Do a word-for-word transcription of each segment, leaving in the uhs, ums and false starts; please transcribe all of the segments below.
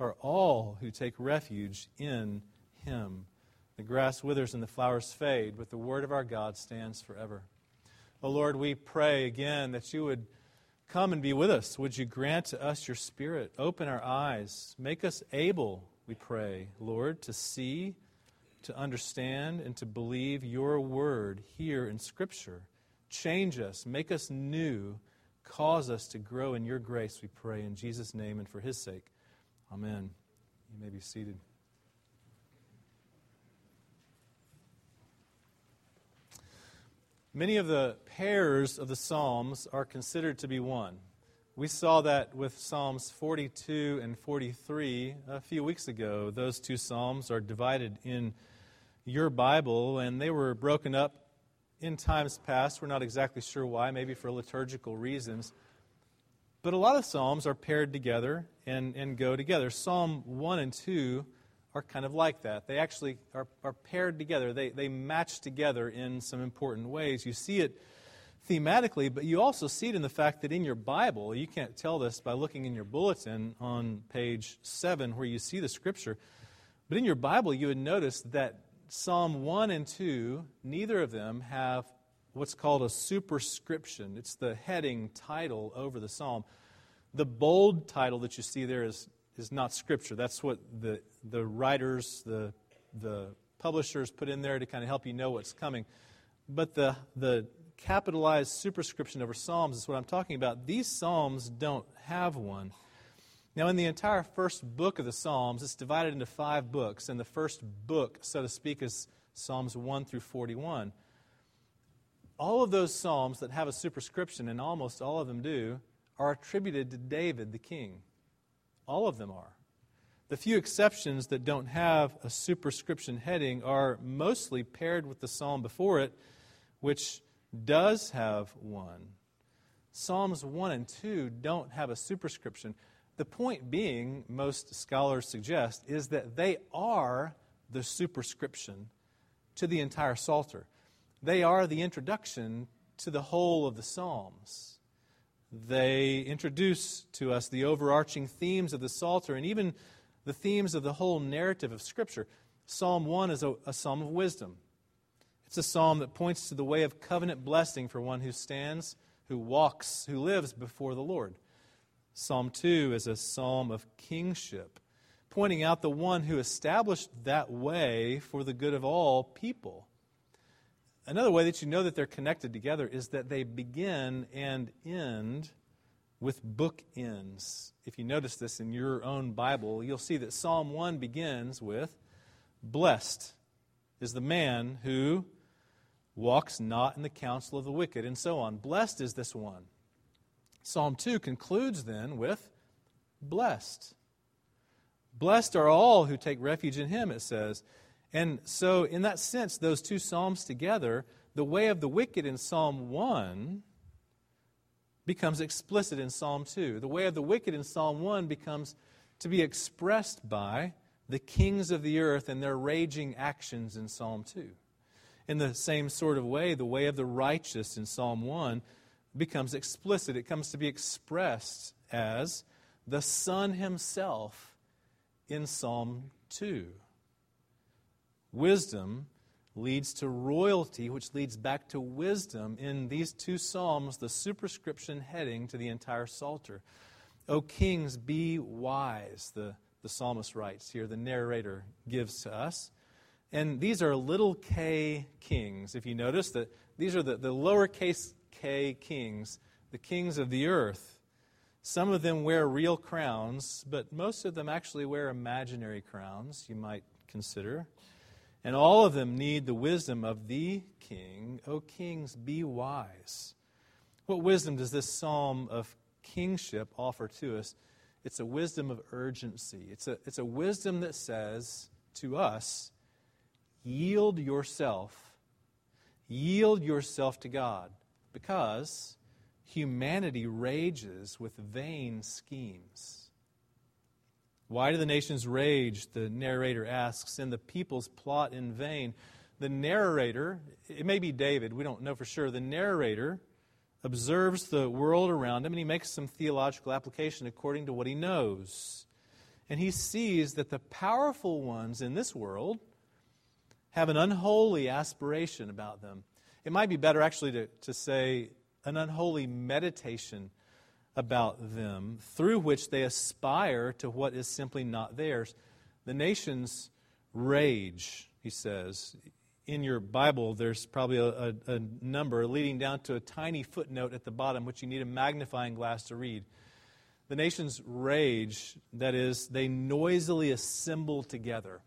are all who take refuge in Him. The grass withers and the flowers fade, but the word of our God stands forever. O Lord, we pray again that You would come and be with us. Would You grant to us Your Spirit? Open our eyes. Make us able, we pray, Lord, to see, to understand, and to believe Your word here in Scripture. Change us. Make us new. Cause us to grow in Your grace, we pray, in Jesus' name and for His sake. Amen. You may be seated. Many of the pairs of the Psalms are considered to be one. We saw that with Psalms forty-two and forty-three a few weeks ago. Those two Psalms are divided in your Bible, and they were broken up in times past. We're not exactly sure why, maybe for liturgical reasons. But a lot of Psalms are paired together and, and go together. Psalm one and two are kind of like that. They actually are, are paired together. They, they match together in some important ways. You see it thematically, but you also see it in the fact that in your Bible, you can't tell this by looking in your bulletin on page seven where you see the Scripture, but in your Bible you would notice that Psalm one and two, neither of them have what's called a superscription. It's the heading title over the psalm. The bold title that you see there is is not Scripture. That's what the the writers, the the publishers put in there to kind of help you know what's coming. But the the capitalized superscription over Psalms is what I'm talking about. These Psalms don't have one. Now, in the entire first book of the Psalms, it's divided into five books, and the first book, so to speak, is Psalms one through forty-one. All of those Psalms that have a superscription, and almost all of them do, are attributed to David the king. All of them are. The few exceptions that don't have a superscription heading are mostly paired with the psalm before it, which does have one. Psalms one and two don't have a superscription. The point being, most scholars suggest, is that they are the superscription to the entire Psalter. They are the introduction to the whole of the Psalms. They introduce to us the overarching themes of the Psalter and even the themes of the whole narrative of Scripture. Psalm one is a, a psalm of wisdom. It's a psalm that points to the way of covenant blessing for one who stands, who walks, who lives before the Lord. Psalm two is a psalm of kingship, pointing out the one who established that way for the good of all people. Another way that you know that they're connected together is that they begin and end with bookends. If you notice this in your own Bible, you'll see that Psalm one begins with, Blessed is the man who walks not in the counsel of the wicked, and so on. Blessed is this one. Psalm two concludes then with, Blessed. Blessed are all who take refuge in Him, it says. And so in that sense, those two psalms together, the way of the wicked in Psalm one becomes explicit in Psalm two. The way of the wicked in Psalm one becomes to be expressed by the kings of the earth and their raging actions in Psalm two. In the same sort of way, the way of the righteous in Psalm one becomes explicit. It comes to be expressed as the Son Himself in Psalm two. Wisdom leads to royalty, which leads back to wisdom. In these two psalms, the superscription heading to the entire Psalter. O kings, be wise. The the psalmist writes here, the narrator gives to us. And these are little k kings. If you notice that these are the, the lowercase k kings, the kings of the earth. Some of them wear real crowns, but most of them actually wear imaginary crowns, you might consider. And all of them need the wisdom of the king. O kings, be wise. What wisdom does this psalm of kingship offer to us? It's a wisdom of urgency. It's a, it's a wisdom that says to us, yield yourself. Yield yourself to God, because humanity rages with vain schemes. Why do the nations rage, the narrator asks, and the peoples plot in vain? The narrator, it may be David, we don't know for sure, the narrator observes the world around him, and he makes some theological application according to what he knows. And he sees that the powerful ones in this world have an unholy aspiration about them. It might be better actually to, to say an unholy meditation about them, through which they aspire to what is simply not theirs. The nations rage, he says. In your Bible, there's probably a, a, a number leading down to a tiny footnote at the bottom, which you need a magnifying glass to read. The nations rage, that is, they noisily assemble together.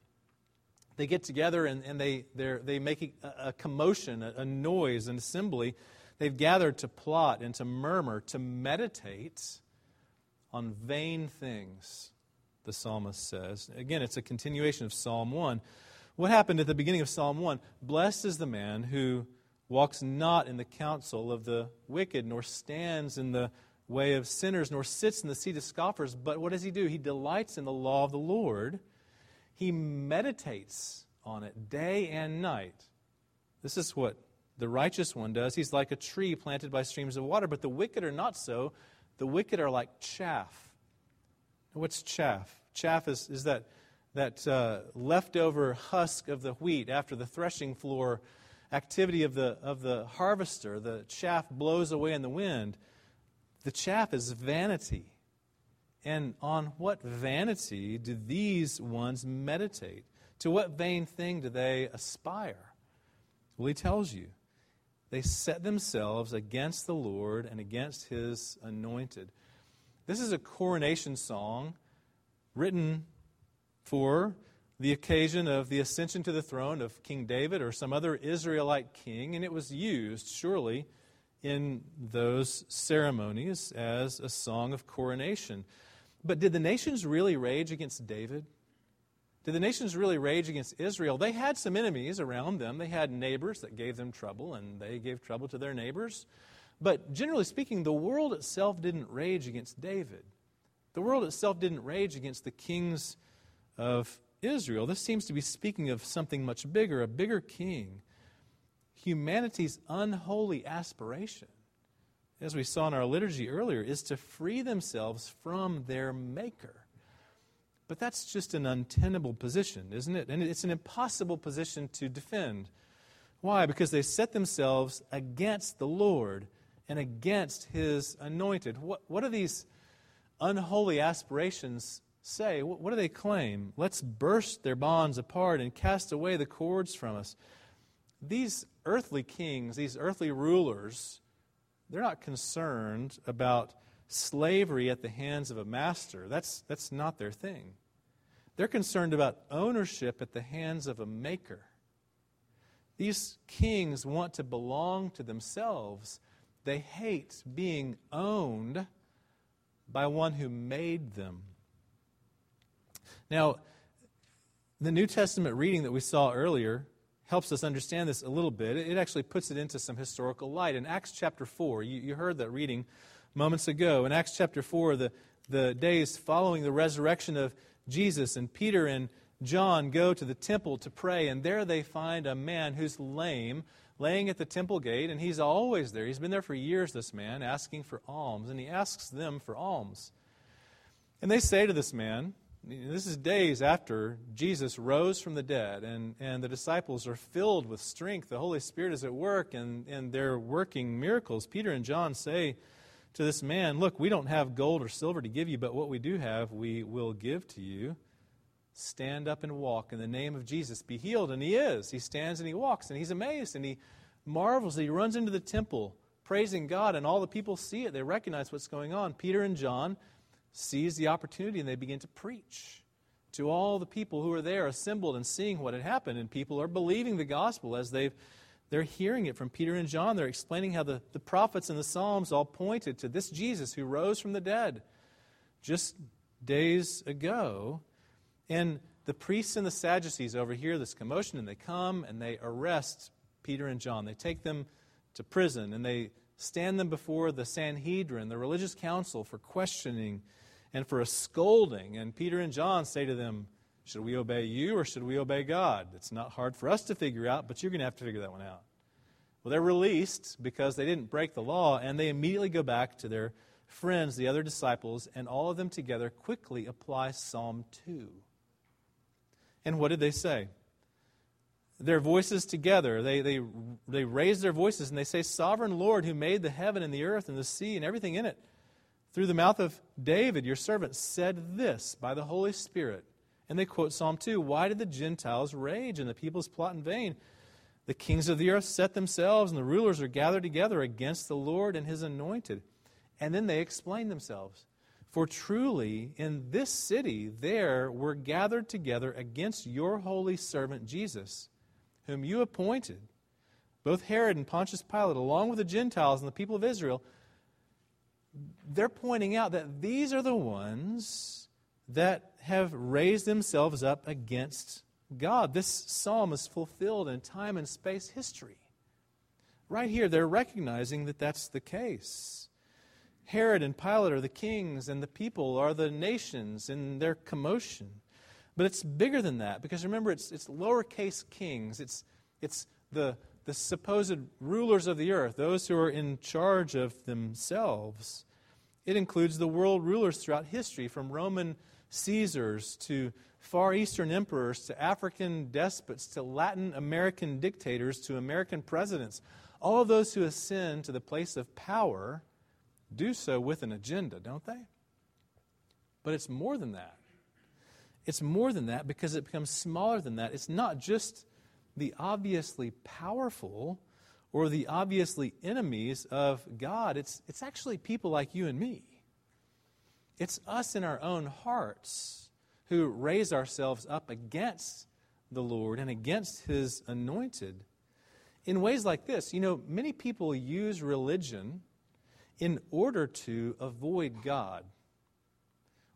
They get together and, and they they make a, a commotion, a, a noise, an assembly. They've gathered to plot and to murmur, to meditate on vain things, the psalmist says. Again, it's a continuation of Psalm one. What happened at the beginning of Psalm one? Blessed is the man who walks not in the counsel of the wicked, nor stands in the way of sinners, nor sits in the seat of scoffers. But what does he do? He delights in the law of the Lord. He meditates on it day and night. This is what the righteous one does. He's like a tree planted by streams of water, but the wicked are not so. The wicked are like chaff. What's chaff? Chaff is, is that... that uh, leftover husk of the wheat after the threshing floor activity of the of the harvester. The chaff blows away in the wind. The chaff is vanity. And on what vanity do these ones meditate? To what vain thing do they aspire? Well, he tells you. They set themselves against the Lord and against His anointed. This is a coronation song written for the occasion of the ascension to the throne of King David or some other Israelite king, and it was used, surely, in those ceremonies as a song of coronation. But did the nations really rage against David? Did the nations really rage against Israel? They had some enemies around them. They had neighbors that gave them trouble, and they gave trouble to their neighbors. But generally speaking, the world itself didn't rage against David. The world itself didn't rage against the kings of Israel. This seems to be speaking of something much bigger, a bigger king. Humanity's unholy aspiration, as we saw in our liturgy earlier, is to free themselves from their maker. But that's just an untenable position, isn't it? And it's an impossible position to defend. Why? Because they set themselves against the Lord and against His anointed. What, what are these unholy aspirations say? What do they claim? Let's burst their bonds apart and cast away the cords from us. These earthly kings, these earthly rulers, they're not concerned about slavery at the hands of a master. That's, that's not their thing. They're concerned about ownership at the hands of a maker. These kings want to belong to themselves. They hate being owned by one who made them. Now, the New Testament reading that we saw earlier helps us understand this a little bit. It actually puts it into some historical light. In Acts chapter four, you, you heard that reading moments ago. In Acts chapter four, the, the days following the resurrection of Jesus, and Peter and John go to the temple to pray, and there they find a man who's lame, laying at the temple gate, and he's always there. He's been there for years, this man, asking for alms, and he asks them for alms. And they say to this man, this is days after Jesus rose from the dead, and, and the disciples are filled with strength. The Holy Spirit is at work, and, and they're working miracles. Peter and John say to this man, look, we don't have gold or silver to give you, but what we do have we will give to you. stand up and walk in the name of Jesus, be healed. And he is. He stands and he walks, and he's amazed, and he marvels. He runs into the temple praising God, and all the people see it. They recognize what's going on. Peter and John seize the opportunity, and they begin to preach to all the people who are there assembled and seeing what had happened. And people are believing the gospel as they've, they're hearing it from Peter and John. They're explaining how the, the prophets and the Psalms all pointed to this Jesus who rose from the dead just days ago. And the priests and the Sadducees overhear this commotion, and they come and they arrest Peter and John. They take them to prison, and they stand them before the Sanhedrin, the religious council, for questioning and for a scolding. And Peter and John say to them, should we obey you or should we obey God? It's not hard for us to figure out, but you're going to have to figure that one out. Well, they're released because they didn't break the law, and they immediately go back to their friends, the other disciples, and all of them together quickly apply Psalm two. And what did they say? Their voices together, they, they, they raise their voices and they say, Sovereign Lord, who made the heaven and the earth and the sea and everything in it, through the mouth of David, your servant, said this by the Holy Spirit. And they quote Psalm two, why did the Gentiles rage and the peoples plot in vain? The kings of the earth set themselves and the rulers are gathered together against the Lord and his anointed. And then they explain themselves. For truly, in this city there were gathered together against your holy servant Jesus, whom you appointed, both Herod and Pontius Pilate, along with the Gentiles and the people of Israel. They're pointing out that these are the ones that have raised themselves up against God. This psalm is fulfilled in time and space history. Right here, they're recognizing that that's the case. Herod and Pilate are the kings, and the people are the nations in their commotion. But it's bigger than that, because remember, it's it's lowercase kings. It's it's the the supposed rulers of the earth, those who are in charge of themselves. It includes the world rulers throughout history, from Roman Caesars to Far Eastern emperors to African despots to Latin American dictators to American presidents. All of those who ascend to the place of power do so with an agenda, don't they? But it's more than that. It's more than that because it becomes smaller than that. It's not just the obviously powerful or the obviously enemies of God. It's, it's actually people like you and me. It's us in our own hearts who raise ourselves up against the Lord and against His anointed in ways like this. You know, many people use religion in order to avoid God.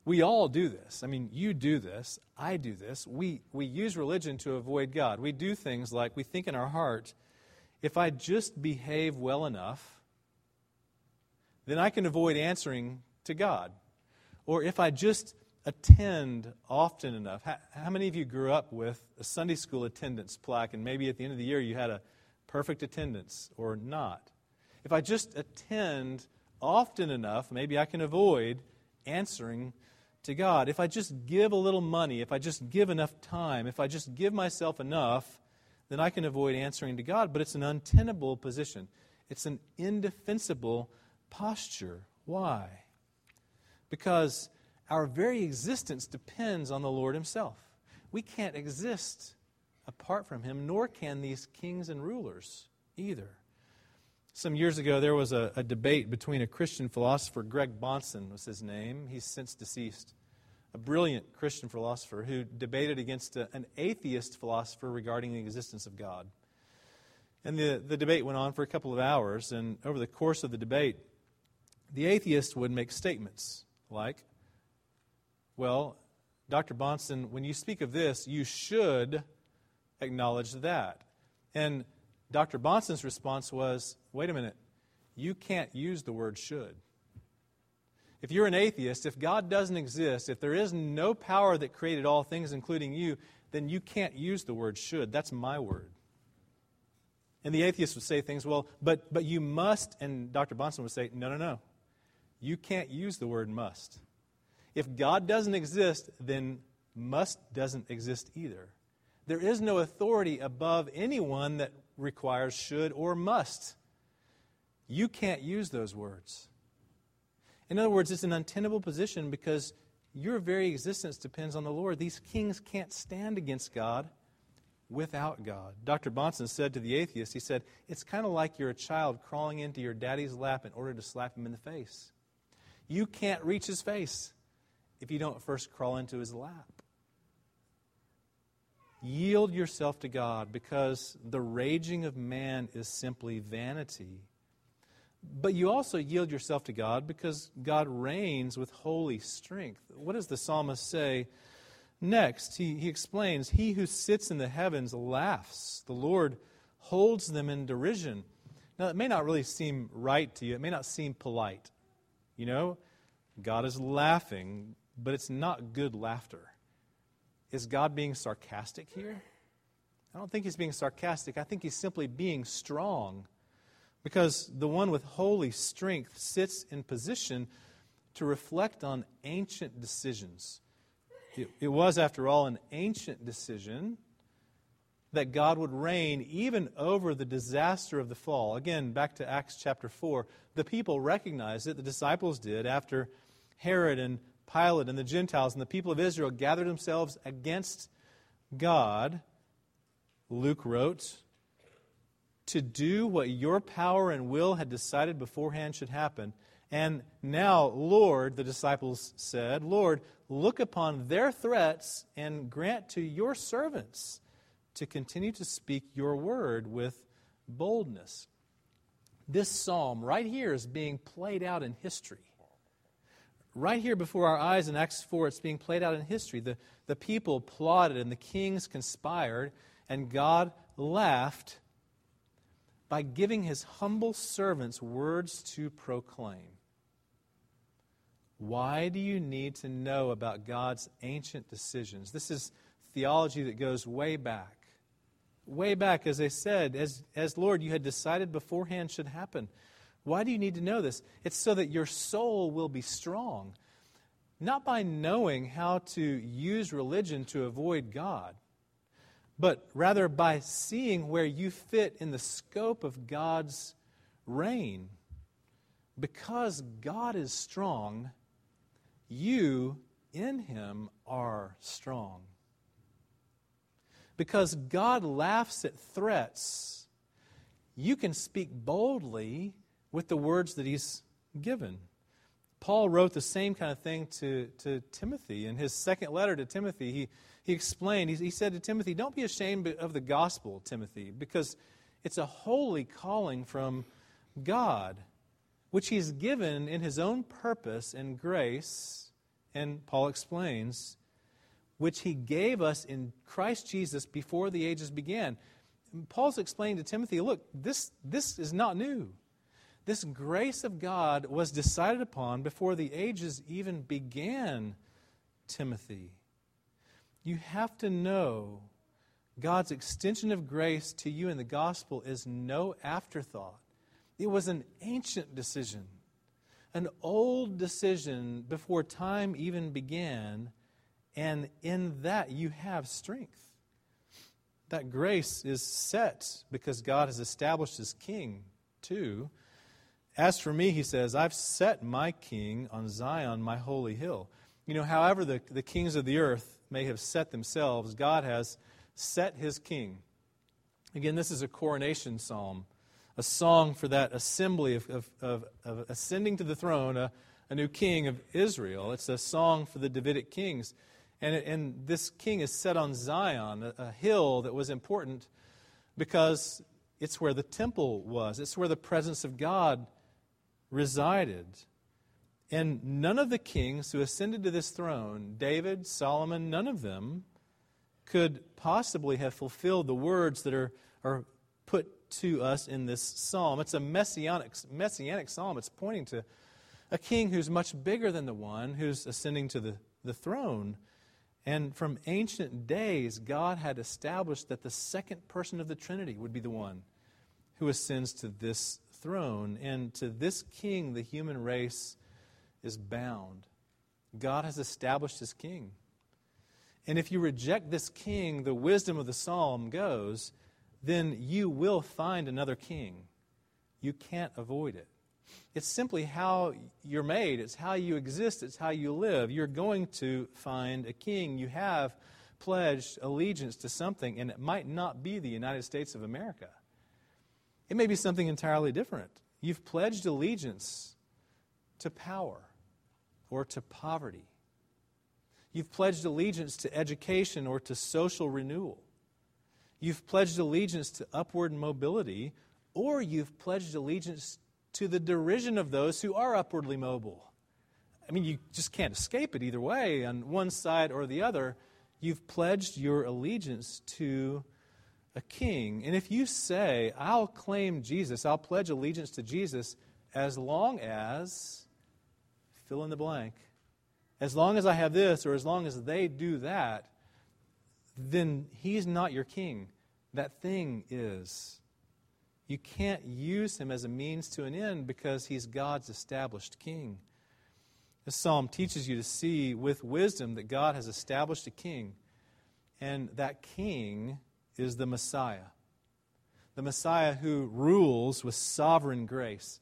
We all do this. I mean, you do this. I do this. We we use religion to avoid God. We do things like we think in our heart, if I just behave well enough, then I can avoid answering to God. Or if I just attend often enough. How, how many of you grew up with a Sunday school attendance plaque, and maybe at the end of the year you had a perfect attendance or not? If I just attend often enough, maybe I can avoid answering to God. If I just give a little money, if I just give enough time, if I just give myself enough, then I can avoid answering to God. But it's an untenable position. It's an indefensible posture. Why? Because our very existence depends on the Lord Himself. We can't exist apart from Him, nor can these kings and rulers either. Some years ago, there was a, a debate between a Christian philosopher, Greg Bonson was his name. He's since deceased. A brilliant Christian philosopher who debated against a, an atheist philosopher regarding the existence of God. And the, the debate went on for a couple of hours, and over the course of the debate, the atheist would make statements like, well, Doctor Bonson, when you speak of this, you should acknowledge that. And Doctor Bonson's response was, wait a minute, you can't use the word should. If you're an atheist, if God doesn't exist, if there is no power that created all things, including you, then you can't use the word should. That's my word. And the atheist would say things, well, but but you must, and Doctor Bonson would say, no, no, no, you can't use the word must. If God doesn't exist, then must doesn't exist either. There is no authority above anyone that requires should or must. You can't use those words. In other words, it's an untenable position because Your very existence depends on the Lord. These kings can't stand against God without God. Doctor Bonson said to the atheist, he said, it's kind of like you're a child crawling into your daddy's lap in order to slap him in the face. You can't reach his face if you don't first crawl into his lap. Yield yourself to God, because the raging of man is simply vanity. But you also yield yourself to God because God reigns with holy strength. What does the psalmist say next? He, he explains, he who sits in the heavens laughs. The Lord holds them in derision. Now, it may not really seem right to you. It may not seem polite. You know, God is laughing, but it's not good laughter. Is God being sarcastic here? I don't think he's being sarcastic. I think he's simply being strong, because the one with holy strength sits in position to reflect on ancient decisions. It, it was, after all, an ancient decision that God would reign even over the disaster of the fall. Again, back to Acts chapter four. The people recognized it, the disciples did, after Herod and Pilate and the Gentiles and the people of Israel gathered themselves against God. Luke wrote, to do what your power and will had decided beforehand should happen. And now, Lord, the disciples said, Lord, look upon their threats and grant to your servants to continue to speak your word with boldness. This psalm right here is being played out in history. Right here before our eyes in Acts four, it's being played out in history. The, the people plotted and the kings conspired, and God laughed by giving his humble servants words to proclaim. Why do you need to know about God's ancient decisions? This is theology that goes way back. Way back, as I said, as, as Lord, you had decided beforehand should happen. Why do you need to know this? It's so that your soul will be strong, not by knowing how to use religion to avoid God, but rather by seeing where you fit in the scope of God's reign. Because God is strong, you in him are strong. Because God laughs at threats, you can speak boldly with the words that he's given. Paul wrote the same kind of thing to, to Timothy. In his second letter to Timothy, he, he explained, he, he said to Timothy, don't be ashamed of the gospel, Timothy, because it's a holy calling from God, which he's given in his own purpose and grace, and Paul explains, which he gave us in Christ Jesus before the ages began. Paul's explained to Timothy, look, this, this is not new. This grace of God was decided upon before the ages even began, Timothy. You have to know God's extension of grace to you in the gospel is no afterthought. It was an ancient decision, an old decision before time even began, and in that you have strength. That grace is set because God has established his king, too. As for me, he says, I've set my king on Zion, my holy hill. You know, however the, the kings of the earth may have set themselves, God has set his king. Again, this is a coronation psalm, a song for that assembly of, of, of, of ascending to the throne, a, a new king of Israel. It's a song for the Davidic kings. And, and this king is set on Zion, a, a hill that was important because it's where the temple was. It's where the presence of God resided. And none of the kings who ascended to this throne, David, Solomon, none of them could possibly have fulfilled the words that are, are put to us in this psalm. It's a messianic, messianic psalm. It's pointing to a king who's much bigger than the one who's ascending to the, the throne. And from ancient days, God had established that the second person of the Trinity would be the one who ascends to this throne, and to this king the human race is bound. God has established his king. And if you reject this king, the wisdom of the psalm goes, then you will find another king. You can't avoid it. It's simply how you're made. It's how you exist. It's how you live. You're going to find a king. You have pledged allegiance to something, and it might not be the United States of America. It may be something entirely different. You've pledged allegiance to power or to poverty. You've pledged allegiance to education or to social renewal. You've pledged allegiance to upward mobility, or you've pledged allegiance to the derision of those who are upwardly mobile. I mean, you just can't escape it either way, on one side or the other. You've pledged your allegiance to a king. And if you say, I'll claim Jesus, I'll pledge allegiance to Jesus as long as, fill in the blank, as long as I have this or as long as they do that, then he's not your king. That thing is. You can't use him as a means to an end because he's God's established king. This psalm teaches you to see with wisdom that God has established a king, and that king is the Messiah. The Messiah who rules with sovereign grace.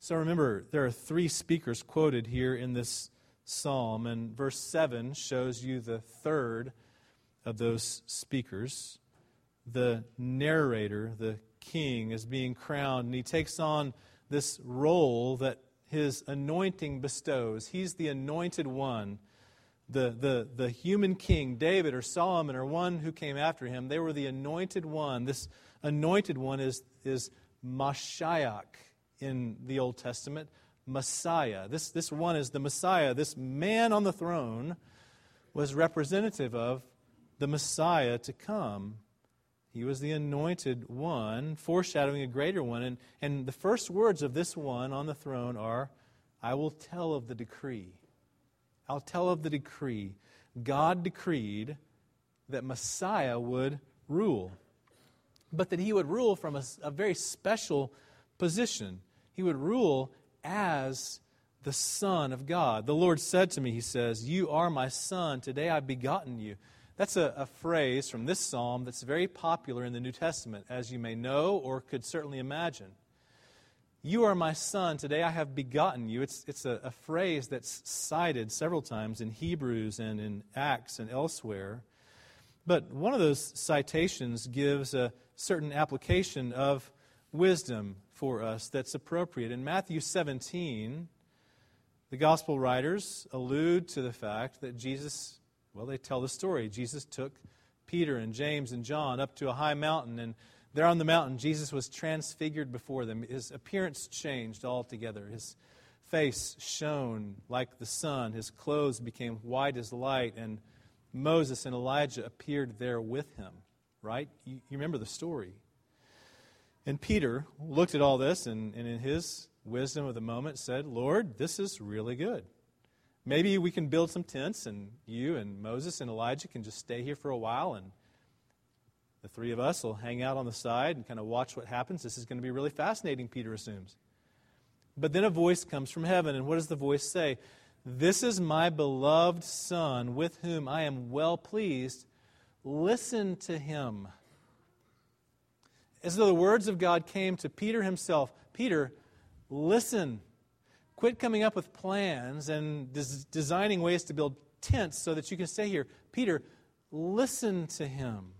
So remember, there are three speakers quoted here in this psalm, and verse seven shows you the third of those speakers. The narrator, the king, is being crowned, and he takes on this role that his anointing bestows. He's the anointed one. The, the, the human king, David or Solomon or one who came after him, they were the anointed one. This anointed one is, is Mashiach in the Old Testament, Messiah. This, this one is the Messiah. This man on the throne was representative of the Messiah to come. He was the anointed one, foreshadowing a greater one. And, and the first words of this one on the throne are, I will tell of the decree. I'll tell of the decree. God decreed that Messiah would rule, but that he would rule from a, a very special position. He would rule as the Son of God. The Lord said to me, he says, you are my Son. Today I've begotten you. That's a, a phrase from this psalm that's very popular in the New Testament, as you may know or could certainly imagine. You are my son, today I have begotten you. It's, it's a, a phrase that's cited several times in Hebrews and in Acts and elsewhere. But one of those citations gives a certain application of wisdom for us that's appropriate. In Matthew seventeen, the gospel writers allude to the fact that Jesus... Well, they tell the story. Jesus took Peter and James and John up to a high mountain, and there on the mountain, Jesus was transfigured before them. His appearance changed altogether. His face shone like the sun. His clothes became white as light, and Moses and Elijah appeared there with him, right? You, you remember the story. And Peter looked at all this, and, and in his wisdom of the moment said, Lord, this is really good. Maybe we can build some tents, and you and Moses and Elijah can just stay here for a while, and the three of us will hang out on the side and kind of watch what happens. This is going to be really fascinating, Peter assumes. But then a voice comes from heaven, and what does the voice say? This is my beloved Son, with whom I am well pleased. Listen to him. As though the words of God came to Peter himself. Peter, listen. Quit coming up with plans and des- designing ways to build tents so that you can stay here. Peter, listen to him.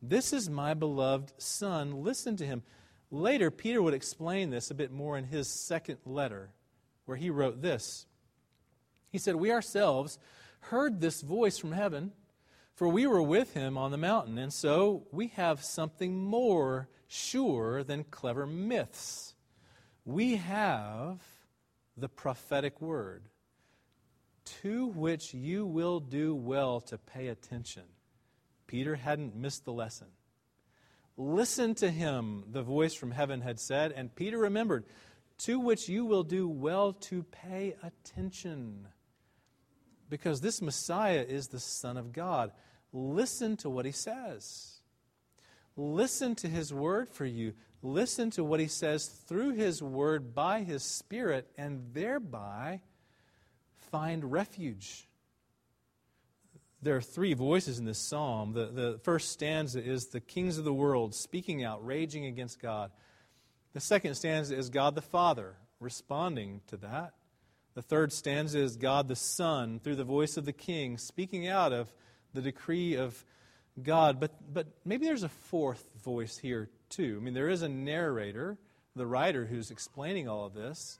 This is my beloved son. Listen to him. Later, Peter would explain this a bit more in his second letter, where he wrote this. He said, we ourselves heard this voice from heaven, for we were with him on the mountain, and so we have something more sure than clever myths. We have... the prophetic word, to which you will do well to pay attention. Peter hadn't missed the lesson. Listen to him, the voice from heaven had said, and Peter remembered, to which you will do well to pay attention, because this Messiah is the Son of God. Listen to what he says. Listen to his word for you. Listen to what he says through his word by his Spirit, and thereby find refuge. There are three voices in this psalm. The, the first stanza is the kings of the world speaking out, raging against God. The second stanza is God the Father responding to that. The third stanza is God the Son, through the voice of the King, speaking out of the decree of God. But but maybe there's a fourth voice here too. I mean, there is a narrator, the writer who's explaining all of this.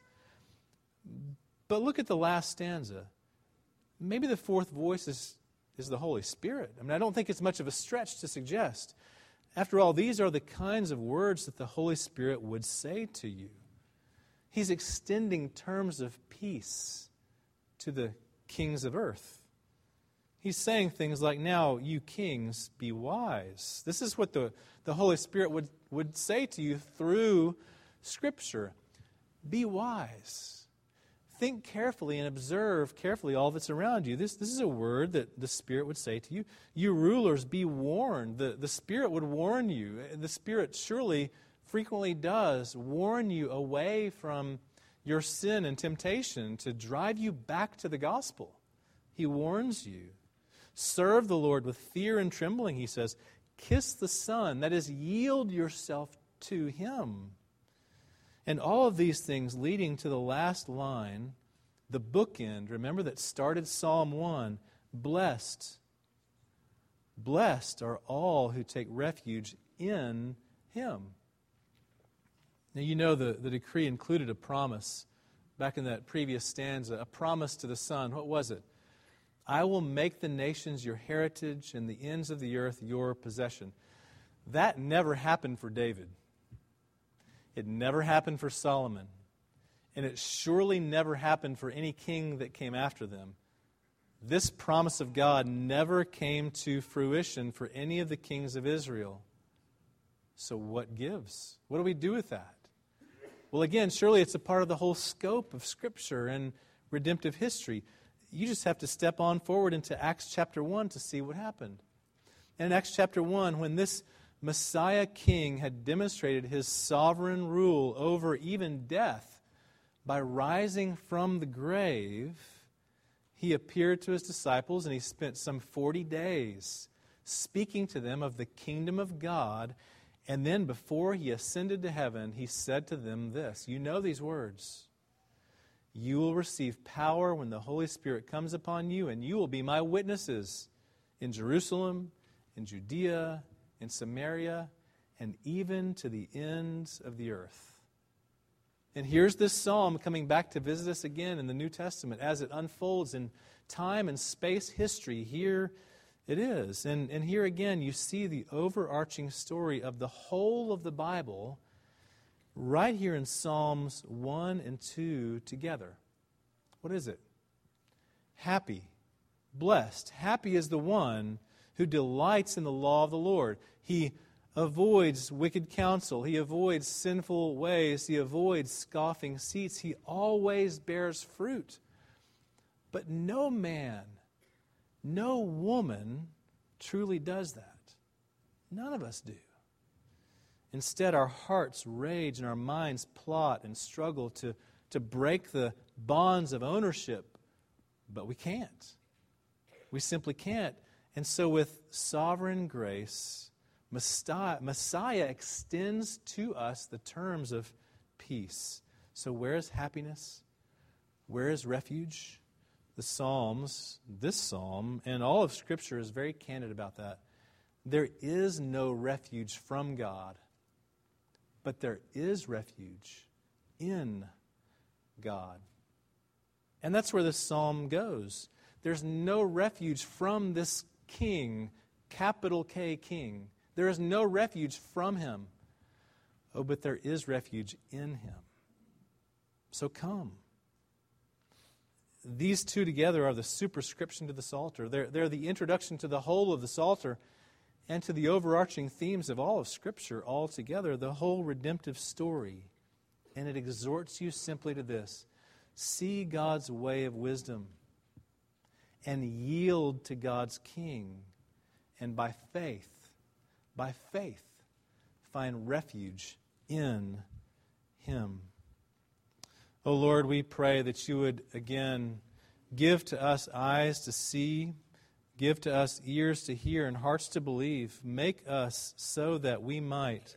But look at the last stanza. Maybe the fourth voice is, is the Holy Spirit. I mean, I don't think it's much of a stretch to suggest. After all, these are the kinds of words that the Holy Spirit would say to you. He's extending terms of peace to the kings of earth. He's saying things like, now, you kings, be wise. This is what the, the Holy Spirit would, would say to you through Scripture. Be wise. Think carefully and observe carefully all that's around you. This, this is a word that the Spirit would say to you. You rulers, be warned. The, the Spirit would warn you. The Spirit surely frequently does warn you away from your sin and temptation to drive you back to the gospel. He warns you. Serve the Lord with fear and trembling, he says. Kiss the Son, that is, yield yourself to Him. And all of these things leading to the last line, the bookend, remember that started Psalm one, blessed, blessed are all who take refuge in Him. Now, you know the, the decree included a promise back in that previous stanza, a promise to the Son. What was it? I will make the nations your heritage and the ends of the earth your possession. That never happened for David. It never happened for Solomon. And it surely never happened for any king that came after them. This promise of God never came to fruition for any of the kings of Israel. So what gives? What do we do with that? Well, again, surely it's a part of the whole scope of Scripture and redemptive history. You just have to step on forward into Acts chapter one to see what happened. And in Acts chapter one, when this Messiah King had demonstrated his sovereign rule over even death by rising from the grave, he appeared to his disciples and he spent some forty days speaking to them of the kingdom of God. And then before he ascended to heaven, he said to them this. You know these words. You will receive power when the Holy Spirit comes upon you, and you will be my witnesses in Jerusalem, in Judea, in Samaria, and even to the ends of the earth. And here's this psalm coming back to visit us again in the New Testament as it unfolds in time and space history. Here it is. And, and here again you see the overarching story of the whole of the Bible right here in Psalms one and two together. What is it? Happy, blessed. Happy is the one who delights in the law of the Lord. He avoids wicked counsel. He avoids sinful ways. He avoids scoffing seats. He always bears fruit. But no man, no woman truly does that. None of us do. Instead, our hearts rage and our minds plot and struggle to, to break the bonds of ownership, but we can't. We simply can't. And so with sovereign grace, Messiah extends to us the terms of peace. So where is happiness? Where is refuge? The Psalms, this psalm, and all of Scripture is very candid about that. There is no refuge from God. But there is refuge in God. And that's where this psalm goes. There's no refuge from this King, capital K King. There is no refuge from Him. Oh, but there is refuge in Him. So come. These two together are the superscription to the Psalter. They're, they're the introduction to the whole of the Psalter, and to the overarching themes of all of Scripture altogether, the whole redemptive story. And it exhorts you simply to this. See God's way of wisdom and yield to God's King. And by faith, by faith, find refuge in Him. O Lord, we pray that you would again give to us eyes to see, give to us ears to hear and hearts to believe. Make us so that we might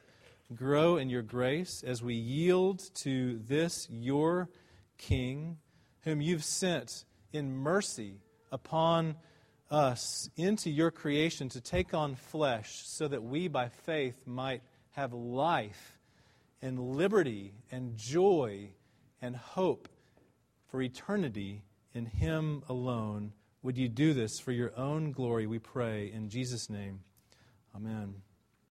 grow in your grace as we yield to this your King, whom you've sent in mercy upon us into your creation to take on flesh so that we by faith might have life and liberty and joy and hope for eternity in Him alone. Would you do this for your own glory, we pray, in Jesus' name. Amen.